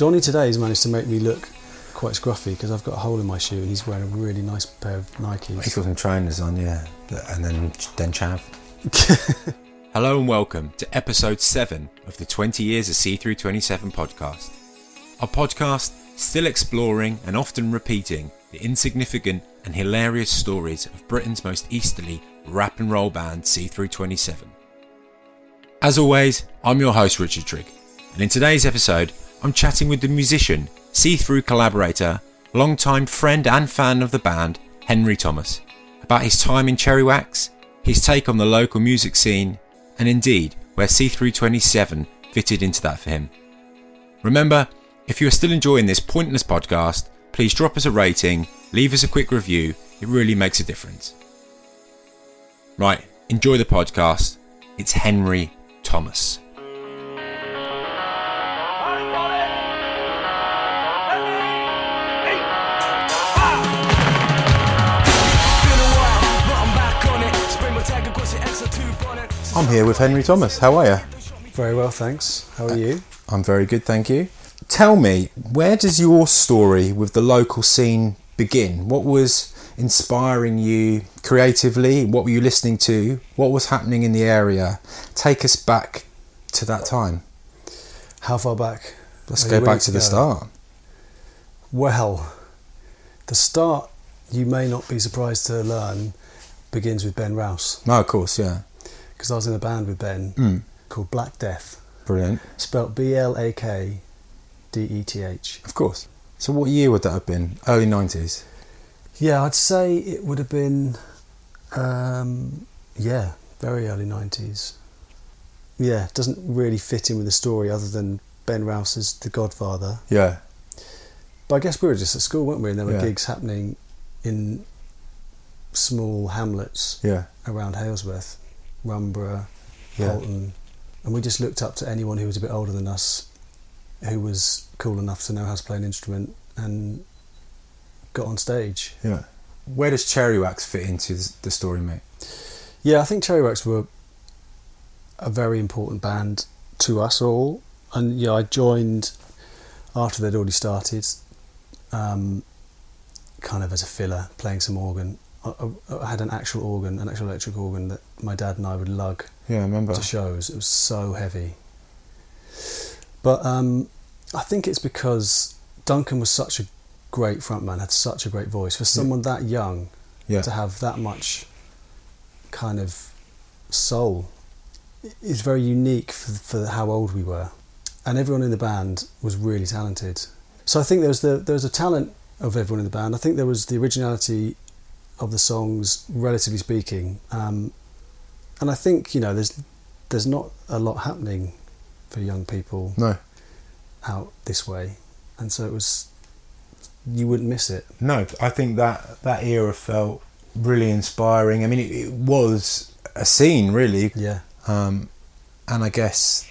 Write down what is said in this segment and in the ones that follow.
Johnny today has managed to make me look quite scruffy because I've got a hole in my shoe and he's wearing a really nice pair of Nikes. He's got some trainers on, yeah, and then chav. Hello and welcome to episode 7 of the 20 Years of Cthru27 podcast. Our podcast still exploring and often repeating the insignificant and hilarious stories of Britain's most easterly rap and roll band Cthru27. As always, I'm your host Richard Trigg, and in today's episode I'm chatting with the musician, Cthru collaborator, long-time friend and fan of the band, Henry Thomas, about his time in Cherry Wax, his take on the local music scene, and indeed where Cthru27 fitted into that for him. Remember, if you are still enjoying this pointless podcast, please drop us a rating, leave us a quick review, it really makes a difference. Right, enjoy the podcast. It's Henry Thomas. I'm here with Henry Thomas. How are you? Very well, thanks. How are you? I'm very good, thank you. Tell me, where does your story with the local scene begin? What was inspiring you creatively? What were you listening to? What was happening in the area? Take us back to that time. How far back? Let's go back to the start. Well, the start, you may not be surprised to learn, begins with Ben Rouse. Oh, of course, yeah. Because I was in a band with Ben called Black Death. Brilliant. Spelt BLAKDETH. Of course. So what year would that have been? Early 90s? Yeah, I'd say it would have been, very early 90s. Yeah, it doesn't really fit in with the story other than Ben Rouse is the godfather. Yeah. But I guess we were just at school, weren't we? And there were gigs happening in small hamlets around Halesworth, Rumbra, Colton, and we just looked up to anyone who was a bit older than us who was cool enough to know how to play an instrument and got on stage. Yeah. Where does Cherry Wax fit into the story, mate? Yeah, I think Cherry Wax were a very important band to us all, and I joined after they'd already started, kind of as a filler, playing some organ. I had an actual electric organ that my dad and I would lug to shows. It was so heavy. But I think it's because Duncan was such a great frontman, had such a great voice. For someone that young to have that much kind of soul is very unique for how old we were. And everyone in the band was really talented. So I think there was a talent of everyone in the band. I think there was the originality of the songs, relatively speaking, and I think there's not a lot happening for young people out this way, and so it was, you wouldn't miss it. No, I think that era felt really inspiring. I mean, it was a scene, really. Yeah. And I guess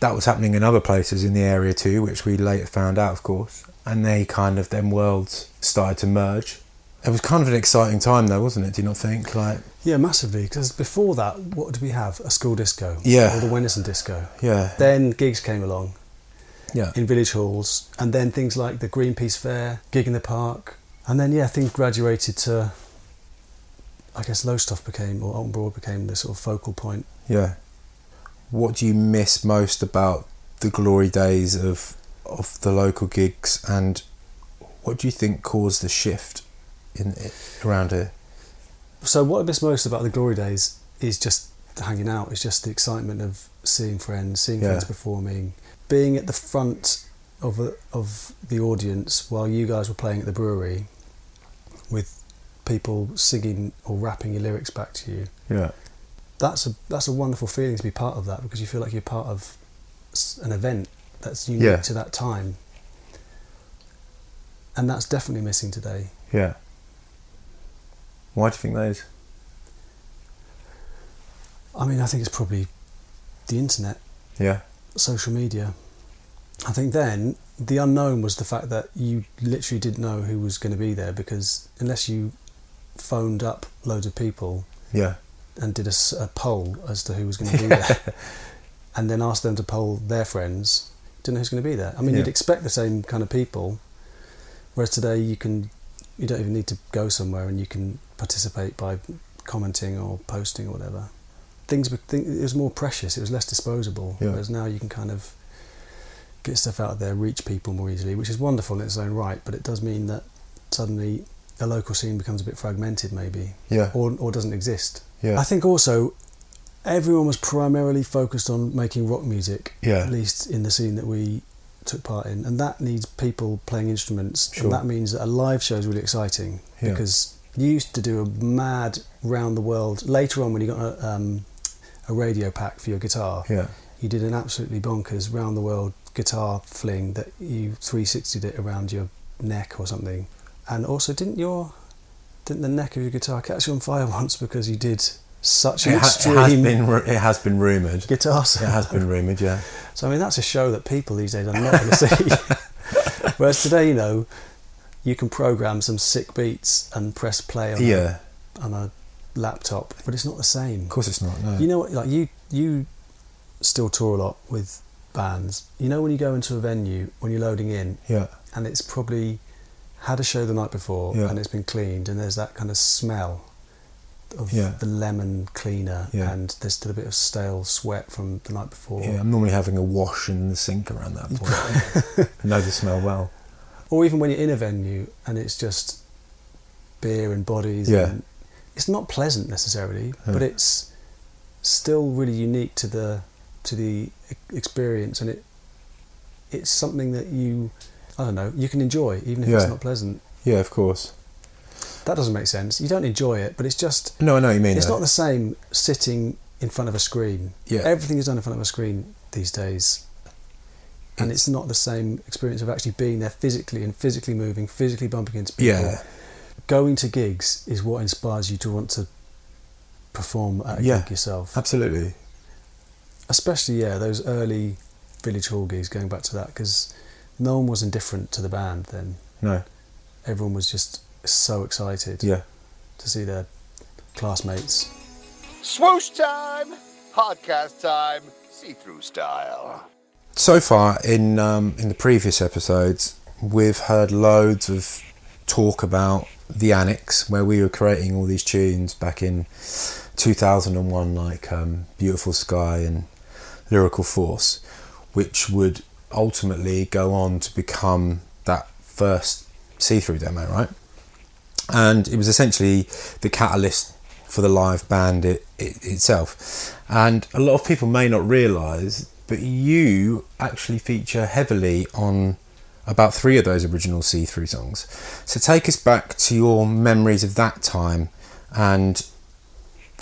that was happening in other places in the area too, which we later found out, of course. And they kind of them worlds started to merge. It was kind of an exciting time though, wasn't it? Do you not think? Yeah, massively. Because before that, what did we have? A school disco. Yeah. Or the Wenderson disco. Yeah. Then gigs came along. Yeah. In village halls. And then things like the Greenpeace Fair, Gig in the Park. And then, things graduated to, I guess, Lowestoft or Oulton Broad became the sort of focal point. Yeah. What do you miss most about the glory days of the local gigs? And what do you think caused the shift around here? So what I miss most about the glory days is just hanging out. It's just the excitement of seeing friends performing, being at the front of the audience while you guys were playing at the brewery with people singing or rapping your lyrics back to you. Yeah, that's a wonderful feeling to be part of that, because you feel like you're part of an event that's unique to that time, and that's definitely missing today. Yeah. Why do you think that is? I mean, I think it's probably the internet. Yeah. Social media. I think then the unknown was the fact that you literally didn't know who was going to be there, because unless you phoned up loads of people and did a poll as to who was going to be there and then asked them to poll their friends, didn't know who's going to be there. I mean, you'd expect the same kind of people, whereas today you don't even need to go somewhere and you can participate by commenting or posting or whatever. It was more precious, it was less disposable, whereas now you can kind of get stuff out there, reach people more easily, which is wonderful in its own right, but it does mean that suddenly a local scene becomes a bit fragmented maybe, or doesn't exist. Yeah. I think also everyone was primarily focused on making rock music, at least in the scene that we took part in, and that needs people playing instruments, and that means that a live show is really exciting, because you used to do a mad round the world. Later on when you got a radio pack for your guitar, you did an absolutely bonkers round the world guitar fling that you 360'd it around your neck or something. And also didn't the neck of your guitar catch you on fire once because you did such an extreme... It has been rumoured. Guitar solo. It has been rumoured, yeah. So, I mean, that's a show that people these days are not going to see. Whereas today, you can program some sick beats and press play on a laptop, but it's not the same. Of course it's not, no. You know what, like, you still tour a lot with bands. You know when you go into a venue, when you're loading in, and it's probably had a show the night before and it's been cleaned, and there's that kind of smell of the lemon cleaner and there's still a bit of stale sweat from the night before. Yeah, I'm normally having a wash in the sink around that point. I know the smell well. Or even when you're in a venue and it's just beer and bodies. Yeah. And it's not pleasant necessarily, but it's still really unique to the experience, and it's something that you can enjoy even if it's not pleasant. Yeah, of course. That doesn't make sense. You don't enjoy it, but it's just... No, I know what you mean. It's not the same sitting in front of a screen. Yeah. Everything is done in front of a screen these days. And it's not the same experience of actually being there physically and physically moving, physically bumping into people. Yeah. Going to gigs is what inspires you to want to perform at a gig yourself. Absolutely. Especially, those early Village Hall gigs, going back to that, because no one was indifferent to the band then. No. Everyone was just so excited to see their classmates. Swoosh time! Podcast time, see-through style. So far, in the previous episodes, we've heard loads of talk about the Annex, where we were creating all these tunes back in 2001, like Beautiful Sky and Lyrical Force, which would ultimately go on to become that first see-through demo, right? And it was essentially the catalyst for the live band itself. And a lot of people may not realise, but you actually feature heavily on about 3 of those original see-through songs. So take us back to your memories of that time and,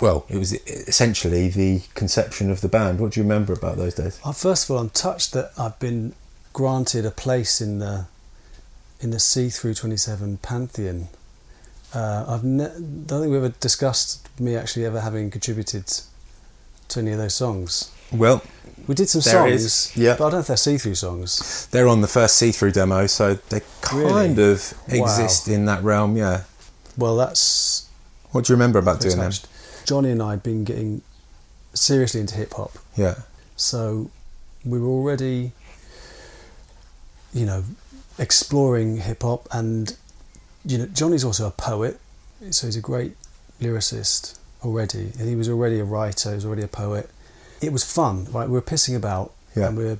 well, it was essentially the conception of the band. What do you remember about those days? First of all, I'm touched that I've been granted a place in the Cthru27 pantheon. I don't think we ever discussed me actually ever having contributed to any of those songs. Well, we did some songs, but I don't know if they're see-through songs. They're on the first see-through demo, so they kind of exist in that realm, Well, that's... What do you remember about doing that? Johnny and I had been getting seriously into hip-hop. Yeah. So we were already, exploring hip-hop, and, Johnny's also a poet, so he's a great lyricist already, and he was already a writer, he was already a poet. It was fun, right? We were pissing about and we were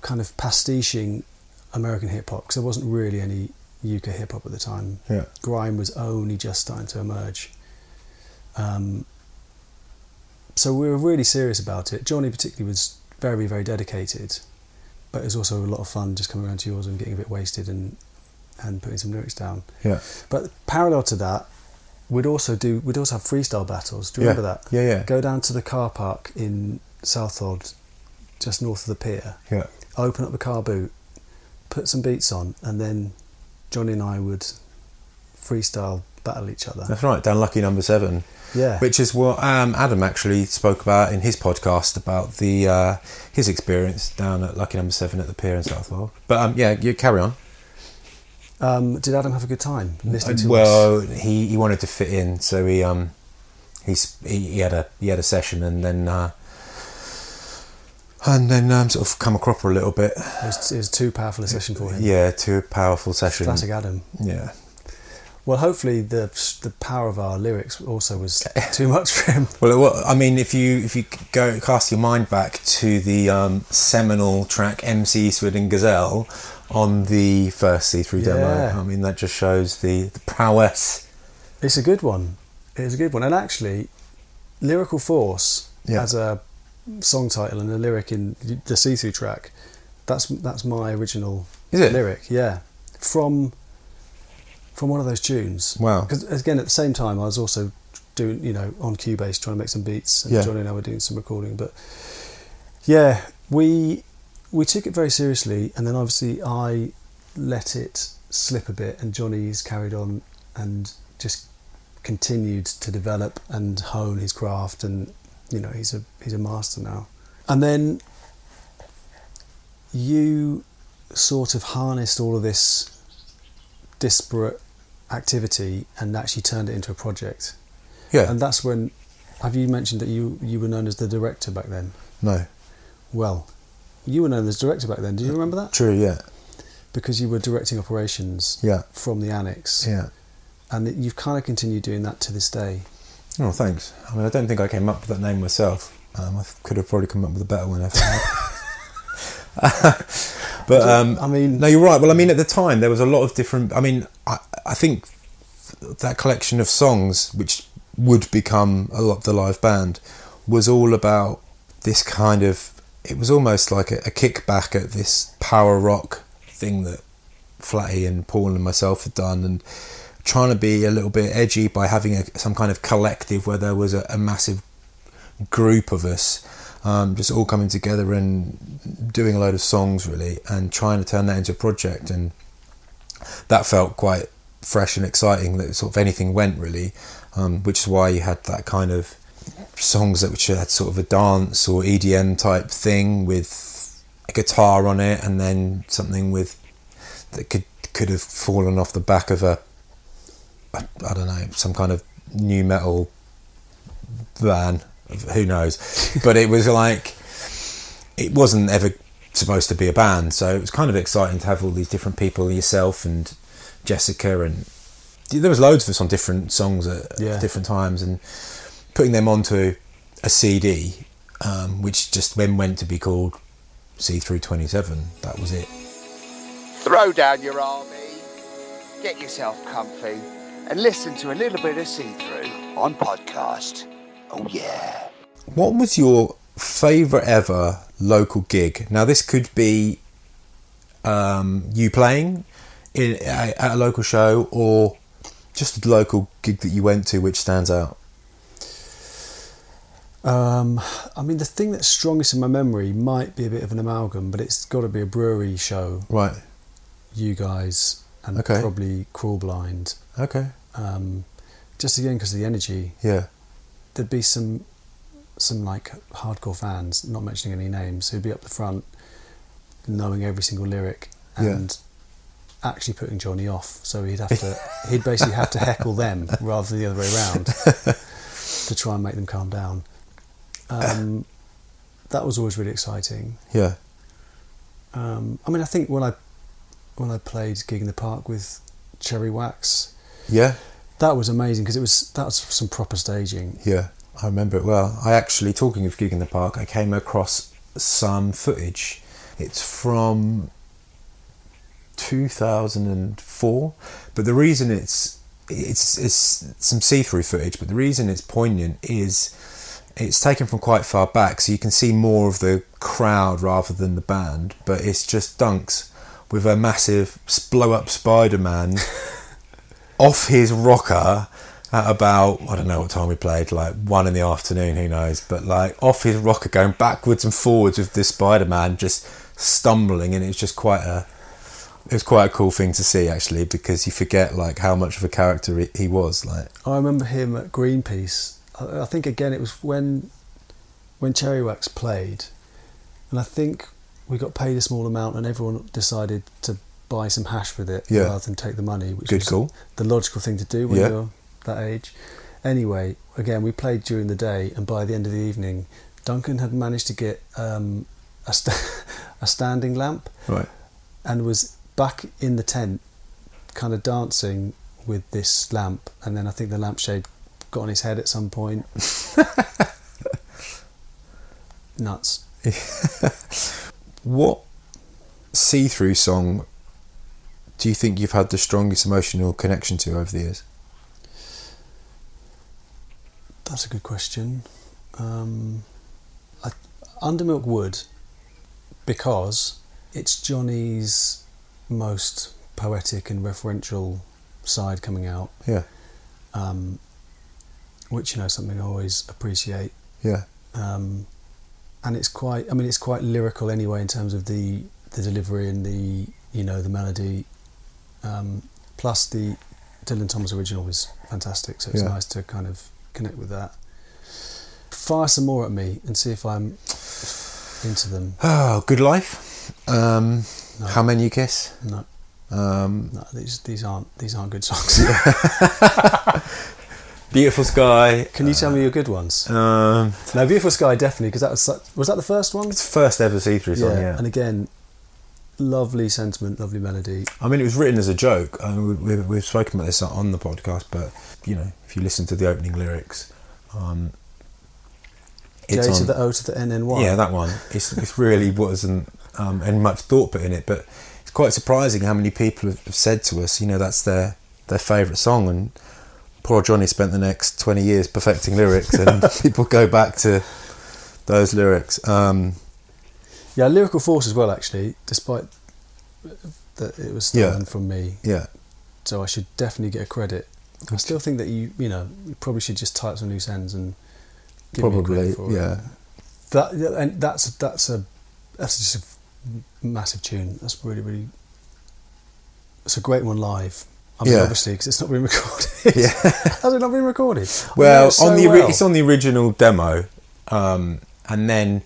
kind of pastiching American hip-hop, because there wasn't really any UK hip-hop at the time. Yeah. Grime was only just starting to emerge. So we were really serious about it. Johnny particularly was very, very dedicated, but it was also a lot of fun just coming around to yours and getting a bit wasted and putting some lyrics down. Yeah. But parallel to that, we'd also have freestyle battles. Do you remember that? Yeah, yeah. Go down to the car park in Southwold, just north of the pier. Yeah. Open up the car boot, put some beats on, and then Johnny and I would freestyle battle each other. That's right, down Lucky Number 7. Yeah. Which is what Adam actually spoke about in his podcast about the his experience down at Lucky Number 7 at the pier in Southwold. But you carry on. Did Adam have a good time listening to us? Well, he wanted to fit in, so he had a session, and then And then sort of come a cropper a little bit. It was too powerful a session for him. Yeah, too powerful session. Classic Adam. Yeah. Well, hopefully the power of our lyrics also was too much for him. Well, I mean, if you go cast your mind back to the seminal track MC Swed and Gazelle on the first C3 demo, I mean, that just shows the prowess. It's a good one. It is a good one. And actually, Lyrical Force as a song title and a lyric in the C3 track, that's my original lyric. Yeah, from one of those tunes. Wow. Because again, at the same time, I was also doing, on Cubase, trying to make some beats, and Johnny and I were doing some recording. But yeah, we took it very seriously, and then obviously I let it slip a bit, and Johnny's carried on and just continued to develop and hone his craft, and he's a master now. And then you sort of harnessed all of this disparate activity and actually turned it into a project. Yeah. And that's when, have you mentioned that you were known as the director back then? No. Well, you were known as director back then. Do you remember that? True, yeah. Because you were directing operations from the annex. Yeah. And you've kind of continued doing that to this day. Oh, thanks. I mean, I don't think I came up with that name myself. I could have probably come up with a better one. But I mean, no, you're right. Well, I mean, at the time there was a lot of different. I mean, I think that collection of songs, which would become a lot of the live band, was all about this kind of. It was almost like a kickback at this power rock thing that Flatty and Paul and myself had done, and trying to be a little bit edgy by having some kind of collective where there was a massive group of us. Just all coming together and doing a load of songs, really, and trying to turn that into a project. And that felt quite fresh and exciting, that sort of anything went, really, which is why you had that kind of songs that which had sort of a dance or EDM type thing with a guitar on it, and then something with that could have fallen off the back of I don't know, some kind of new metal van. Who knows? But it was like, it wasn't ever supposed to be a band, so it was kind of exciting to have all these different people, yourself and Jessica, and there was loads of us on different songs at different times, and putting them onto a CD, which just then went to be called Cthru27. That was it. Throw down your army, get yourself comfy, and listen to a little bit of Cthru on podcast. Oh yeah. What was your favourite ever local gig? Now this could be you playing at a local show, or just a local gig that you went to which stands out. I mean, the thing that's strongest in my memory might be a bit of an amalgam, but it's got to be a brewery show. Right. You guys and probably Crawl Blind. Okay. Just again because of the energy. Yeah. There'd be some like hardcore fans, not mentioning any names, who'd be up the front knowing every single lyric and actually putting Johnny off, so he'd basically have to heckle them rather than the other way around to try and make them calm down. That was always really exciting. Yeah. I mean, I think when I played Gig in the Park with Cherry Wax. Yeah. That was amazing because that was some proper staging. Yeah, I remember it well. I actually, talking of Gig in the Park, I came across some footage. It's from 2004, but the reason it's some see-through footage. But the reason it's poignant is it's taken from quite far back, so you can see more of the crowd rather than the band. But it's just Dunks with a massive blow-up Spider-Man. Off his rocker at about, I don't know what time we played, like 1 PM, who knows, but like off his rocker going backwards and forwards with this Spider-Man just stumbling, and it's just quite a cool thing to see, actually, because you forget like how much of a character he was. Like, I remember him at Greenpeace. I think again it was when Cherry Wax played, and I think we got paid a small amount and everyone decided to buy some hash with it rather than take the money, which is the logical thing to do when you're that age. Anyway, again, we played during the day, and by the end of the evening, Duncan had managed to get a standing lamp, right, and was back in the tent kind of dancing with this lamp, and then I think the lampshade got on his head at some point. Nuts. What see-through song do you think you've had the strongest emotional connection to over the years? That's a good question. Undermilk Wood, because it's Johnny's most poetic and referential side coming out. Yeah. Which, you know, something I always appreciate. Yeah. And it's quite, I mean, it's quite lyrical anyway in terms of the delivery and the, you know, the melody. Plus the Dylan Thomas original is fantastic, so it's nice to kind of connect with that. Fire some more at me and see if I'm into them. Oh, Good Life. No. How Many You Kiss. No. No, these aren't good songs. Beautiful Sky. Can you tell me your good ones? No, Beautiful Sky definitely, because that was that the first one? It's first ever see-through song. Yeah. And again, lovely sentiment, lovely melody. I mean, it was written as a joke. I mean, we've spoken about this on the podcast, but you know, if you listen to the opening lyrics, it's J to the O to the NNY. Yeah, that one. It's really wasn't and much thought put in it, but it's quite surprising how many people have said to us, you know, that's their favourite song, and poor Johnny spent the next 20 years perfecting lyrics, and people go back to those lyrics. Yeah, Lyrical Force as well, actually, despite that it was stolen from me. Yeah. So I should definitely get a credit. I still think that you probably should just tie up some loose ends and give me a credit for it. That's just a massive tune. That's really, really... It's a great one live. I mean, obviously, because it's not been recorded. Yeah. How's it not been recorded? Well, it's on the original demo, and then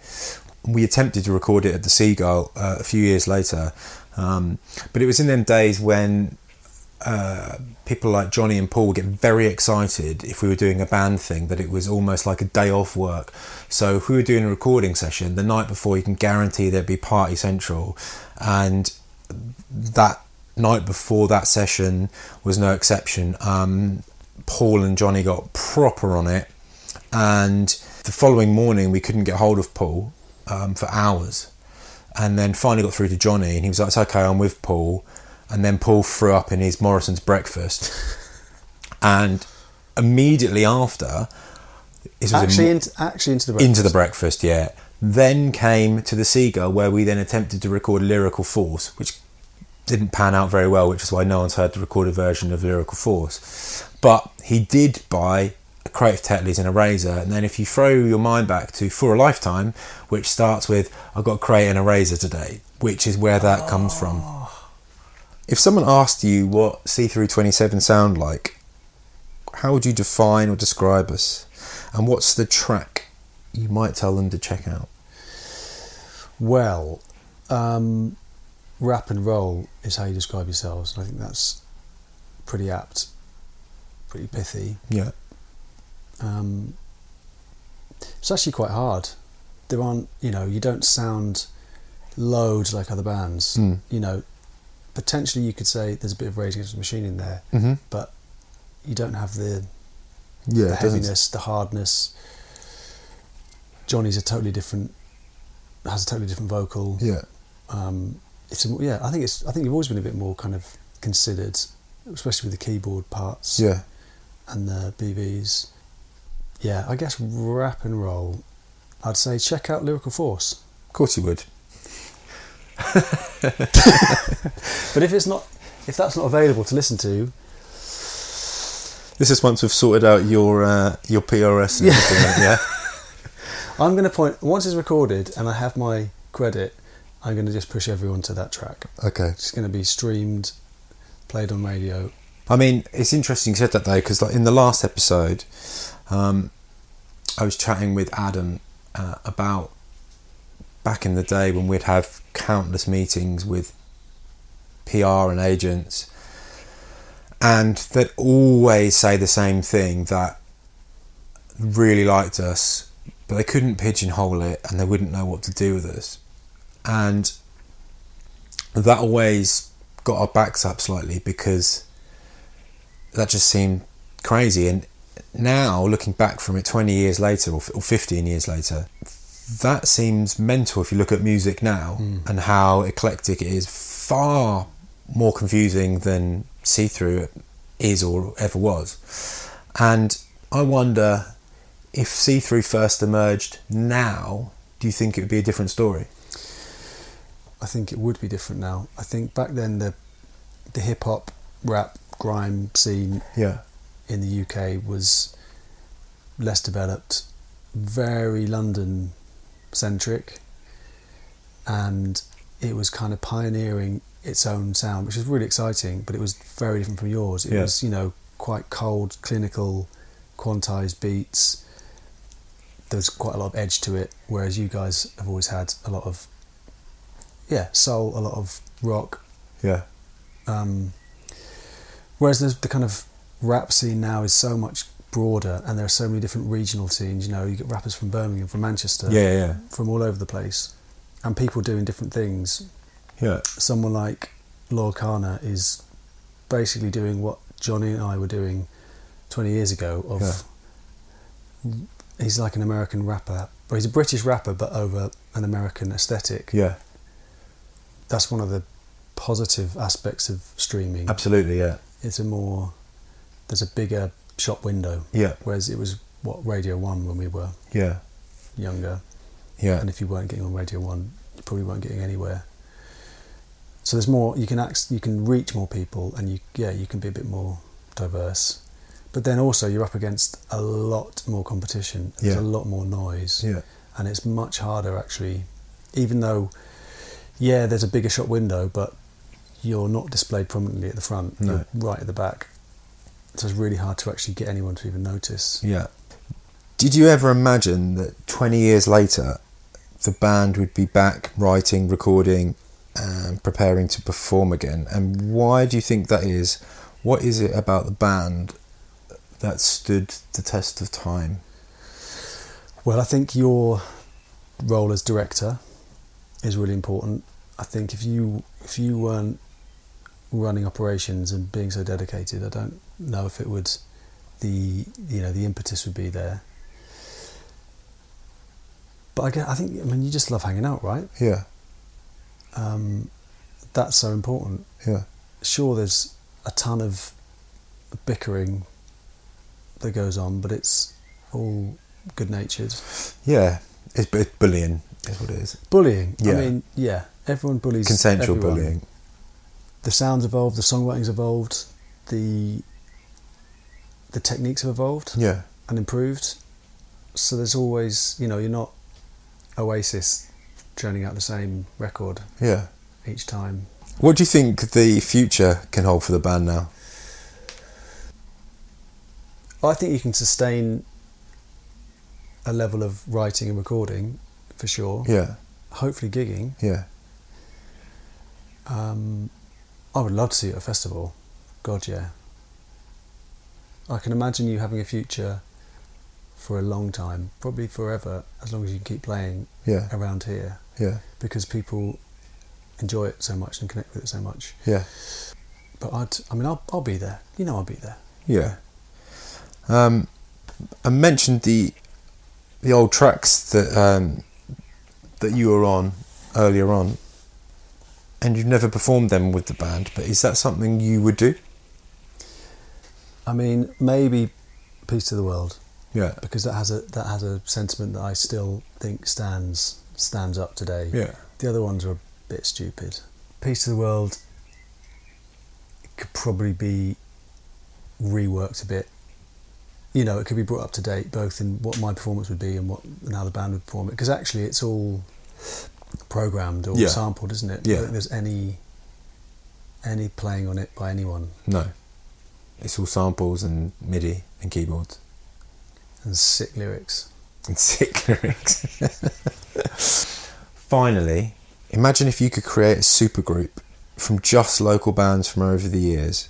we attempted to record it at the Seagull a few years later, but it was in them days when people like Johnny and Paul would get very excited if we were doing a band thing, that it was almost like a day off work. So if we were doing a recording session the night before, you can guarantee there'd be Party Central, and that night before that session was no exception. Paul and Johnny got proper on it, and the following morning we couldn't get hold of Paul for hours, and then finally got through to Johnny, and he was like, "It's okay, I'm with Paul," and then Paul threw up in his Morrison's breakfast. And immediately after, this was into the breakfast, then came to the Seagull, where we then attempted to record Lyrical Force, which didn't pan out very well, which is why no one's heard the recorded version of Lyrical Force. But he did buy a crate of Tetleys and a razor, and then if you throw your mind back to For a Lifetime, which starts with "I've got a crate and a razor today," which is where that comes from. If someone asked you what Cthru27 sound like, how would you define or describe us, and what's the track you might tell them to check out? Well, rap and roll is how you describe yourselves, and I think that's pretty apt, pretty pithy. Yeah. It's actually quite hard. There aren't, you don't sound loud like other bands. Mm. You know, potentially you could say there's a bit of Rage Against the Machine in there, but you don't have the heaviness, the hardness. Johnny's has a totally different vocal. Yeah. I think you've always been a bit more kind of considered, especially with the keyboard parts. Yeah. And the BVs. Yeah, I guess rap and roll. I'd say check out Lyrical Force. Of course you would. But if that's not available to listen to, this is once we've sorted out your PRS and everything. Yeah. I'm going to point, once it's recorded and I have my credit, I'm going to just push everyone to that track. Okay. It's going to be streamed, played on radio. I mean, it's interesting you said that though, because in the last episode, I was chatting with Adam about back in the day when we'd have countless meetings with PR and agents, and they'd always say the same thing, that really liked us, but they couldn't pigeonhole it and they wouldn't know what to do with us. and that always got our backs up slightly because that just seemed crazy. And now, looking back from it 20 years later or 15 years later, that seems mental if you look at music now and how eclectic it is. Far more confusing than See-Through is or ever was. And I wonder, if See-Through first emerged now, do you think it would be a different story? I think it would be different now. I think back then the hip-hop, rap, grime scene in the UK was less developed, very London-centric, and it was kind of pioneering its own sound, which was really exciting, but it was very different from yours. It was, you know, quite cold, clinical, quantised beats. There was quite a lot of edge to it, whereas you guys have always had a lot of soul, a lot of rock. Whereas the kind of rap scene now is so much broader, and there are so many different regional scenes. You know, you get rappers from Birmingham, from Manchester, from all over the place, and people doing different things. Yeah. Someone like Lord Kana is basically doing what Johnny and I were doing 20 years ago. He's like an American rapper, or he's a British rapper, but over an American aesthetic. Yeah. That's one of the positive aspects of streaming. Absolutely, yeah. It's a more, there's a bigger shop window. Yeah. Whereas it was, what, Radio One when we were younger. Yeah. And if you weren't getting on Radio One, you probably weren't getting anywhere. So there's more, you can reach more people, and you can be a bit more diverse. But then also you're up against a lot more competition. There's a lot more noise. Yeah. And it's much harder, actually, even though, there's a bigger shop window, but you're not displayed prominently at the front. No. You're right at the back. So it's really hard to actually get anyone to even notice. Yeah. Did you ever imagine that 20 years later the band would be back writing, recording and preparing to perform again? And why do you think that is? What is it about the band that stood the test of time? Well, I think your role as director is really important. I think if you weren't running operations and being so dedicated, I don't know if it would, the impetus would be there. But I think you just love hanging out, right? Yeah. That's so important. Yeah. Sure, there's a ton of bickering that goes on, but it's all good-natured. Yeah, it's bullying is what it is. Bullying? Yeah. I mean, yeah, everyone bullies consensual everyone. Bullying. The sound's evolved, the songwriting's evolved, the techniques have evolved and improved. So there's always, you're not Oasis churning out the same record each time. What do you think the future can hold for the band now? I think you can sustain a level of writing and recording, for sure. Yeah. Hopefully gigging. Yeah. I would love to see you at a festival. God, yeah. I can imagine you having a future for a long time, probably forever, as long as you can keep playing around here. Yeah. Because people enjoy it so much and connect with it so much. Yeah. But I'll be there. I'll be there. Yeah. I mentioned the old tracks that you were on earlier on, and you've never performed them with the band, but is that something you would do? I mean, maybe Peace to the World. Yeah. Because that has a sentiment that I still think stands up today. Yeah. The other ones are a bit stupid. Peace to the World could probably be reworked a bit. It could be brought up to date, both in what my performance would be and how the band would perform it. Because actually, it's all programmed or sampled, isn't it? Yeah. I don't think there's any playing on it by anyone. No. It's all samples and MIDI and keyboards. And sick lyrics. Finally, imagine if you could create a supergroup from just local bands from over the years.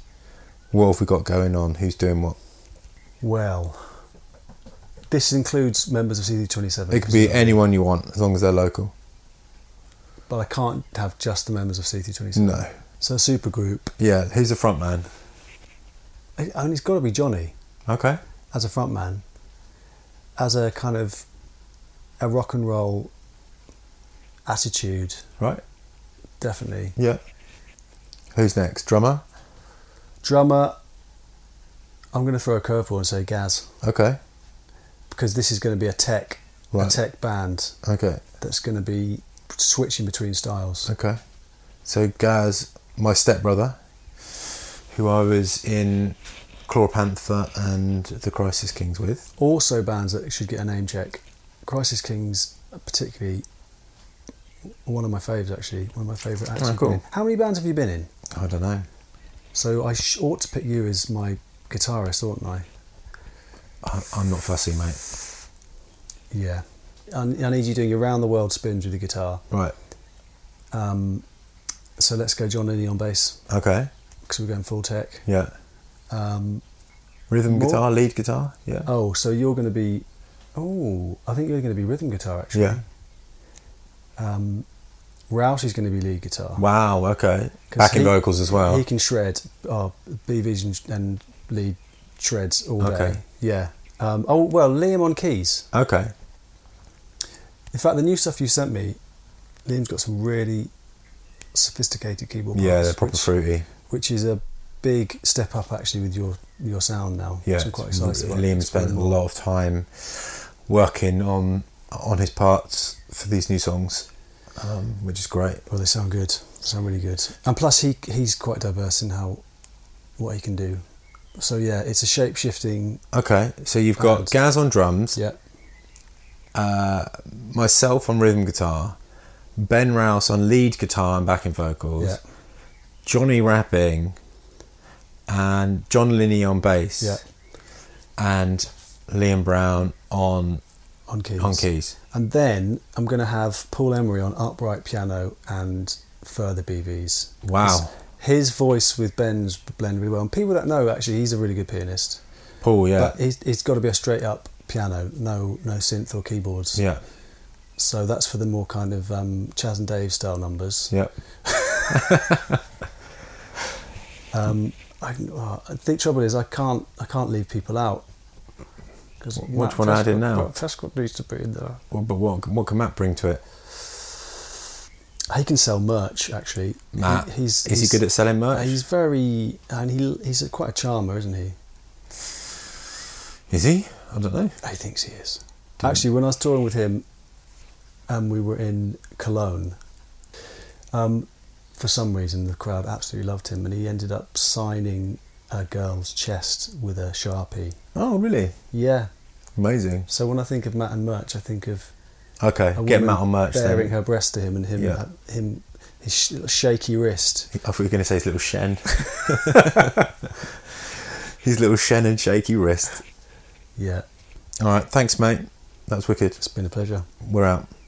What have we got going on? Who's doing what? Well, this includes members of Cthru27. It could be anyone you want, as long as they're local. but I can't have just the members of Cthru27. No. So a super group. Yeah, who's the front man? I mean, it's got to be Johnny. Okay. As a front man. As a kind of a rock and roll attitude. Right. Definitely. Yeah. Who's next? Drummer? Drummer, I'm going to throw a curveball and say Gaz. Okay. Because this is going to be a tech band. Okay. That's going to be switching between styles. Okay. So Gaz, my stepbrother, who I was in Chlorpanther and the Crisis Kings with. Also bands that should get a name check. Crisis Kings, particularly, one of my faves, actually. One of my favourite acts. Oh, cool. How many bands have you been in? I don't know. So I ought to pick you as my guitarist, oughtn't I? I'm not fussy, mate. Yeah. I need you doing your round-the-world spins with the guitar. Right. So let's go John Linney on bass. Okay. Because we're going full tech. Yeah. Rhythm more? Guitar, lead guitar? Yeah. Oh, so you're going to be... Oh, I think you're going to be rhythm guitar, actually. Yeah. Rouse is going to be lead guitar. Wow, okay. Backing vocals as well. He can shred. BVs and lead shreds all day. Okay. Yeah. Liam on keys. Okay. In fact, the new stuff you sent me, Liam's got some really sophisticated keyboard parts. Yeah, they're proper fruity. Which is a big step up, actually, with your sound now. Yeah, I'm quite excited about. Liam spent a lot of time working on his parts for these new songs, which is great. Well, they sound good. Sound really good. And plus, he's quite diverse in what he can do. So yeah, it's a shape shifting. Okay, so you've got Gaz on drums. Yeah. Myself on rhythm guitar, Ben Rouse on lead guitar and backing vocals. Yeah. Johnny rapping, and John Linney on bass. Yeah. And Liam Brown on keys. And then I'm going to have Paul Emery on upright piano and further BVs. Wow. His voice with Ben's blend really well. And people that know, actually, he's a really good pianist. Paul, yeah. But he's got to be a straight up piano, no synth or keyboards. Yeah. So that's for the more kind of Chaz and Dave style numbers. Yeah. I think trouble is I can't leave people out. Which one add in now? Fescott needs to be in there. Well, but what can Matt bring to it? He can sell merch, actually. Matt, he's good at selling merch? He's very... and he's quite a charmer, isn't he? Is he? I don't know. He thinks he is. Actually, when I was touring with him, we were in Cologne, for some reason the crowd absolutely loved him, and he ended up signing a girl's chest with a Sharpie. Oh, really? Yeah. Amazing. So when I think of Matt and merch, I think of... Okay, get Matt on merch then. Bearing her breast to him and him, yeah. His shaky wrist. I thought you were going to say his little shen. His little shen and shaky wrist. Yeah. All right, thanks, mate. That was wicked. It's been a pleasure. We're out.